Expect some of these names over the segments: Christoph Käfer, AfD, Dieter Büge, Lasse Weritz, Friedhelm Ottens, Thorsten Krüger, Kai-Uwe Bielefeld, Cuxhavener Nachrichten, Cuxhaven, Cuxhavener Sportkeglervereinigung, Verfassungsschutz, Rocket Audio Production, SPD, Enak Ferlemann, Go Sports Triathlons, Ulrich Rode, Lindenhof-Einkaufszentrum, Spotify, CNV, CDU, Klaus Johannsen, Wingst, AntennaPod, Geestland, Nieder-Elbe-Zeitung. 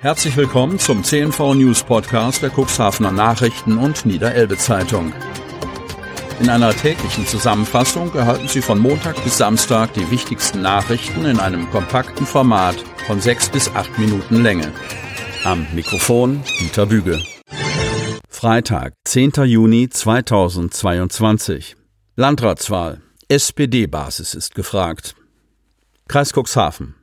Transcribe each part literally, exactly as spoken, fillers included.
Herzlich willkommen zum C N V News Podcast der Cuxhavener Nachrichten und Nieder-Elbe-Zeitung. In einer täglichen Zusammenfassung erhalten Sie von Montag bis Samstag die wichtigsten Nachrichten in einem kompakten Format von sechs bis acht Minuten Länge. Am Mikrofon Dieter Büge. Freitag, zehnter Juni zweitausendzweiundzwanzig. Landratswahl. S P D-Basis ist gefragt. Kreis Cuxhaven.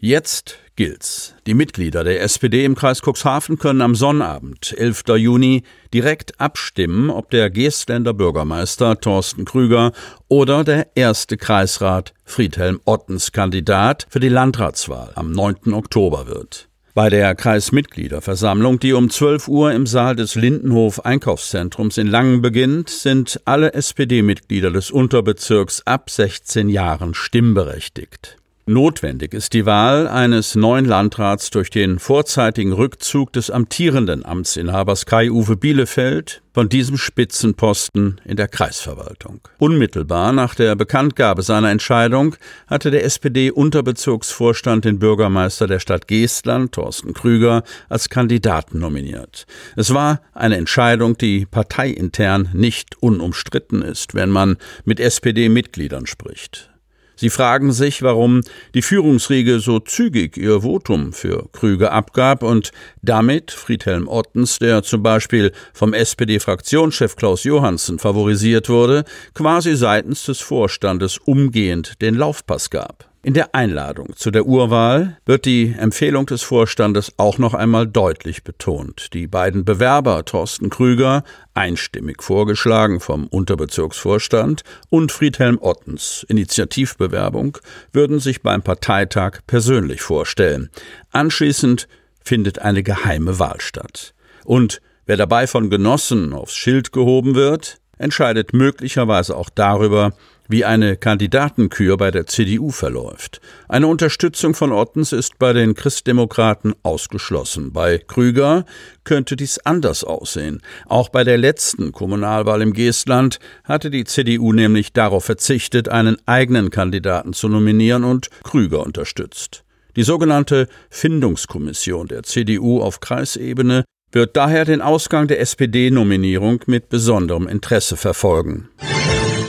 Jetzt gilt's. Die Mitglieder der S P D im Kreis Cuxhaven können am Sonnabend, elfter Juni, direkt abstimmen, ob der Geestländer Bürgermeister Thorsten Krüger oder der erste Kreisrat Friedhelm Ottens Kandidat für die Landratswahl am neunten Oktober wird. Bei der Kreismitgliederversammlung, die um zwölf Uhr im Saal des Lindenhof-Einkaufszentrums in Langen beginnt, sind alle S P D-Mitglieder des Unterbezirks ab sechzehn Jahren stimmberechtigt. Notwendig ist die Wahl eines neuen Landrats durch den vorzeitigen Rückzug des amtierenden Amtsinhabers Kai-Uwe Bielefeld von diesem Spitzenposten in der Kreisverwaltung. Unmittelbar nach der Bekanntgabe seiner Entscheidung hatte der S P D-Unterbezirksvorstand den Bürgermeister der Stadt Geestland, Thorsten Krüger, als Kandidaten nominiert. Es war eine Entscheidung, die parteiintern nicht unumstritten ist, wenn man mit S P D-Mitgliedern spricht. Sie fragen sich, warum die Führungsriege so zügig ihr Votum für Krüger abgab und damit Friedhelm Ottens, der zum Beispiel vom S P D-Fraktionschef Klaus Johannsen favorisiert wurde, quasi seitens des Vorstandes umgehend den Laufpass gab. In der Einladung zu der Urwahl wird die Empfehlung des Vorstandes auch noch einmal deutlich betont. Die beiden Bewerber Thorsten Krüger, einstimmig vorgeschlagen vom Unterbezirksvorstand, und Friedhelm Ottens, Initiativbewerbung, würden sich beim Parteitag persönlich vorstellen. Anschließend findet eine geheime Wahl statt. Und wer dabei von Genossen aufs Schild gehoben wird, entscheidet möglicherweise auch darüber, wie eine Kandidatenkür bei der C D U verläuft. Eine Unterstützung von Ottens ist bei den Christdemokraten ausgeschlossen. Bei Krüger könnte dies anders aussehen. Auch bei der letzten Kommunalwahl im Geestland hatte die C D U nämlich darauf verzichtet, einen eigenen Kandidaten zu nominieren und Krüger unterstützt. Die sogenannte Findungskommission der C D U auf Kreisebene wird daher den Ausgang der S P D-Nominierung mit besonderem Interesse verfolgen.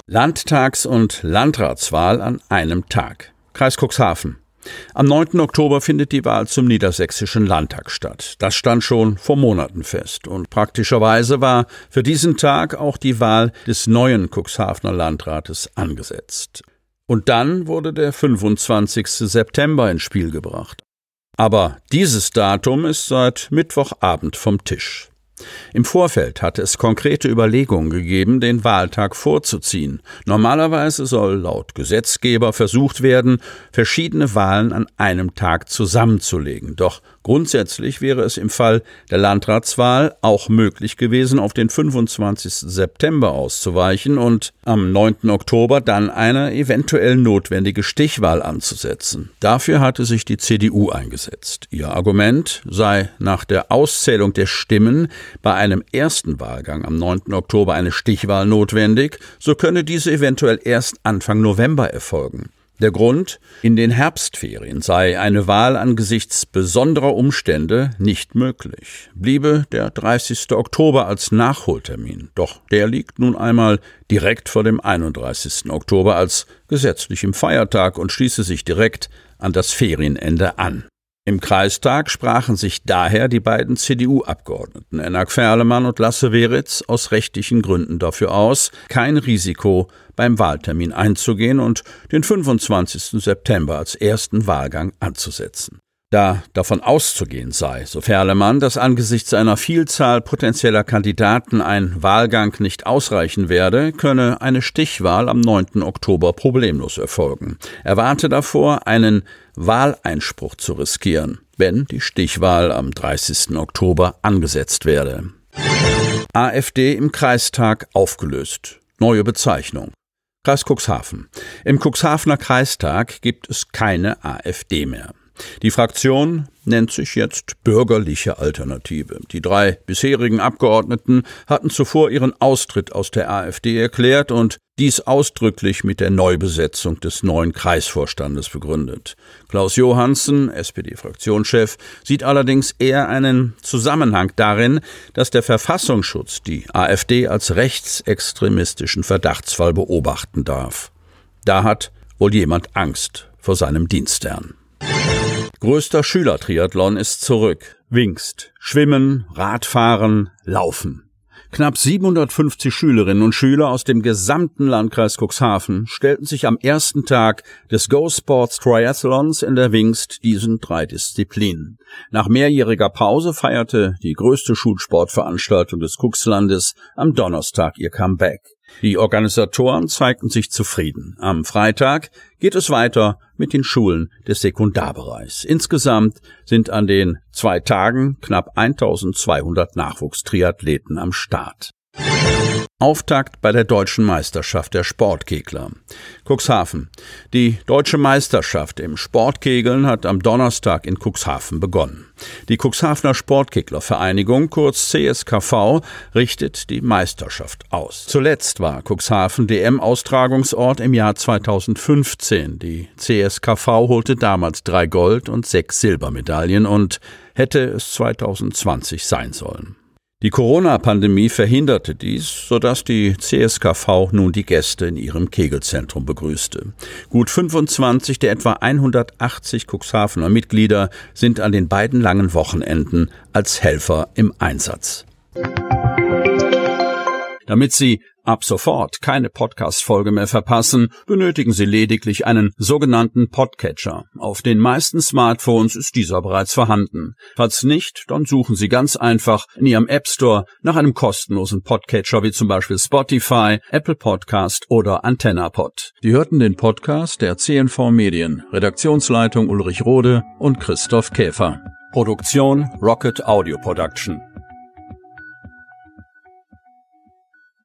Landtags- und Landratswahl an einem Tag. Kreis Cuxhaven. Am neunten Oktober findet die Wahl zum Niedersächsischen Landtag statt. Das stand schon vor Monaten fest und praktischerweise war für diesen Tag auch die Wahl des neuen Cuxhavener Landrates angesetzt. Und dann wurde der fünfundzwanzigsten September ins Spiel gebracht. Aber dieses Datum ist seit Mittwochabend vom Tisch. Im Vorfeld hatte es konkrete Überlegungen gegeben, den Wahltag vorzuziehen. Normalerweise soll laut Gesetzgeber versucht werden, verschiedene Wahlen an einem Tag zusammenzulegen. Doch grundsätzlich wäre es im Fall der Landratswahl auch möglich gewesen, auf den fünfundzwanzigsten September auszuweichen und am neunten Oktober dann eine eventuell notwendige Stichwahl anzusetzen. Dafür hatte sich die C D U eingesetzt. Ihr Argument sei nach der Auszählung der Stimmen bei einem ersten Wahlgang am neunten Oktober eine Stichwahl notwendig, so könne diese eventuell erst Anfang November erfolgen. Der Grund? In den Herbstferien sei eine Wahl angesichts besonderer Umstände nicht möglich. Bliebe der dreißigsten Oktober als Nachholtermin, doch der liegt nun einmal direkt vor dem einunddreißigsten Oktober als gesetzlichem Feiertag und schließe sich direkt an das Ferienende an. Im Kreistag sprachen sich daher die beiden C D U-Abgeordneten Enak Ferlemann und Lasse Weritz aus rechtlichen Gründen dafür aus, kein Risiko beim Wahltermin einzugehen und den fünfundzwanzigsten September als ersten Wahlgang anzusetzen. Da davon auszugehen sei, so Ferlemann, dass angesichts einer Vielzahl potenzieller Kandidaten ein Wahlgang nicht ausreichen werde, könne eine Stichwahl am neunten Oktober problemlos erfolgen. Er warnte davor, einen Wahleinspruch zu riskieren, wenn die Stichwahl am dreißigsten Oktober angesetzt werde. AfD im Kreistag aufgelöst. Neue Bezeichnung. Kreis Cuxhaven. Im Cuxhavener Kreistag gibt es keine A f D mehr. Die Fraktion nennt sich jetzt Bürgerliche Alternative. Die drei bisherigen Abgeordneten hatten zuvor ihren Austritt aus der A f D erklärt und dies ausdrücklich mit der Neubesetzung des neuen Kreisvorstandes begründet. Klaus Johannsen, S P D-Fraktionschef, sieht allerdings eher einen Zusammenhang darin, dass der Verfassungsschutz die A f D als rechtsextremistischen Verdachtsfall beobachten darf. Da hat wohl jemand Angst vor seinem Dienstherrn. Größter Schülertriathlon ist zurück. Wingst. Schwimmen, Radfahren, Laufen. Knapp siebenhundertfünfzig Schülerinnen und Schüler aus dem gesamten Landkreis Cuxhaven stellten sich am ersten Tag des Go Sports Triathlons in der Wingst diesen drei Disziplinen. Nach mehrjähriger Pause feierte die größte Schulsportveranstaltung des Cuxlandes am Donnerstag ihr Comeback. Die Organisatoren zeigten sich zufrieden. Am Freitag geht es weiter mit den Schulen des Sekundarbereichs. Insgesamt sind an den zwei Tagen knapp eintausendzweihundert Nachwuchstriathleten am Start. Auftakt bei der Deutschen Meisterschaft der Sportkegler. Cuxhaven. Die Deutsche Meisterschaft im Sportkegeln hat am Donnerstag in Cuxhaven begonnen. Die Cuxhavener Sportkeglervereinigung, kurz C S K V, richtet die Meisterschaft aus. Zuletzt war Cuxhaven D M-Austragungsort im Jahr zweitausendfünfzehn. Die C S K V holte damals drei Gold- und sechs Silbermedaillen und hätte es zweitausendzwanzig sein sollen. Die Corona-Pandemie verhinderte dies, sodass die C S K V nun die Gäste in ihrem Kegelzentrum begrüßte. Gut fünfundzwanzig der etwa hundertachtzig Cuxhavener Mitglieder sind an den beiden langen Wochenenden als Helfer im Einsatz. Damit Sie ab sofort keine Podcast-Folge mehr verpassen, benötigen Sie lediglich einen sogenannten Podcatcher. Auf den meisten Smartphones ist dieser bereits vorhanden. Falls nicht, dann suchen Sie ganz einfach in Ihrem App Store nach einem kostenlosen Podcatcher wie zum Beispiel Spotify, Apple Podcast oder AntennaPod. Sie hörten den Podcast der C N V Medien, Redaktionsleitung Ulrich Rode und Christoph Käfer. Produktion Rocket Audio Production.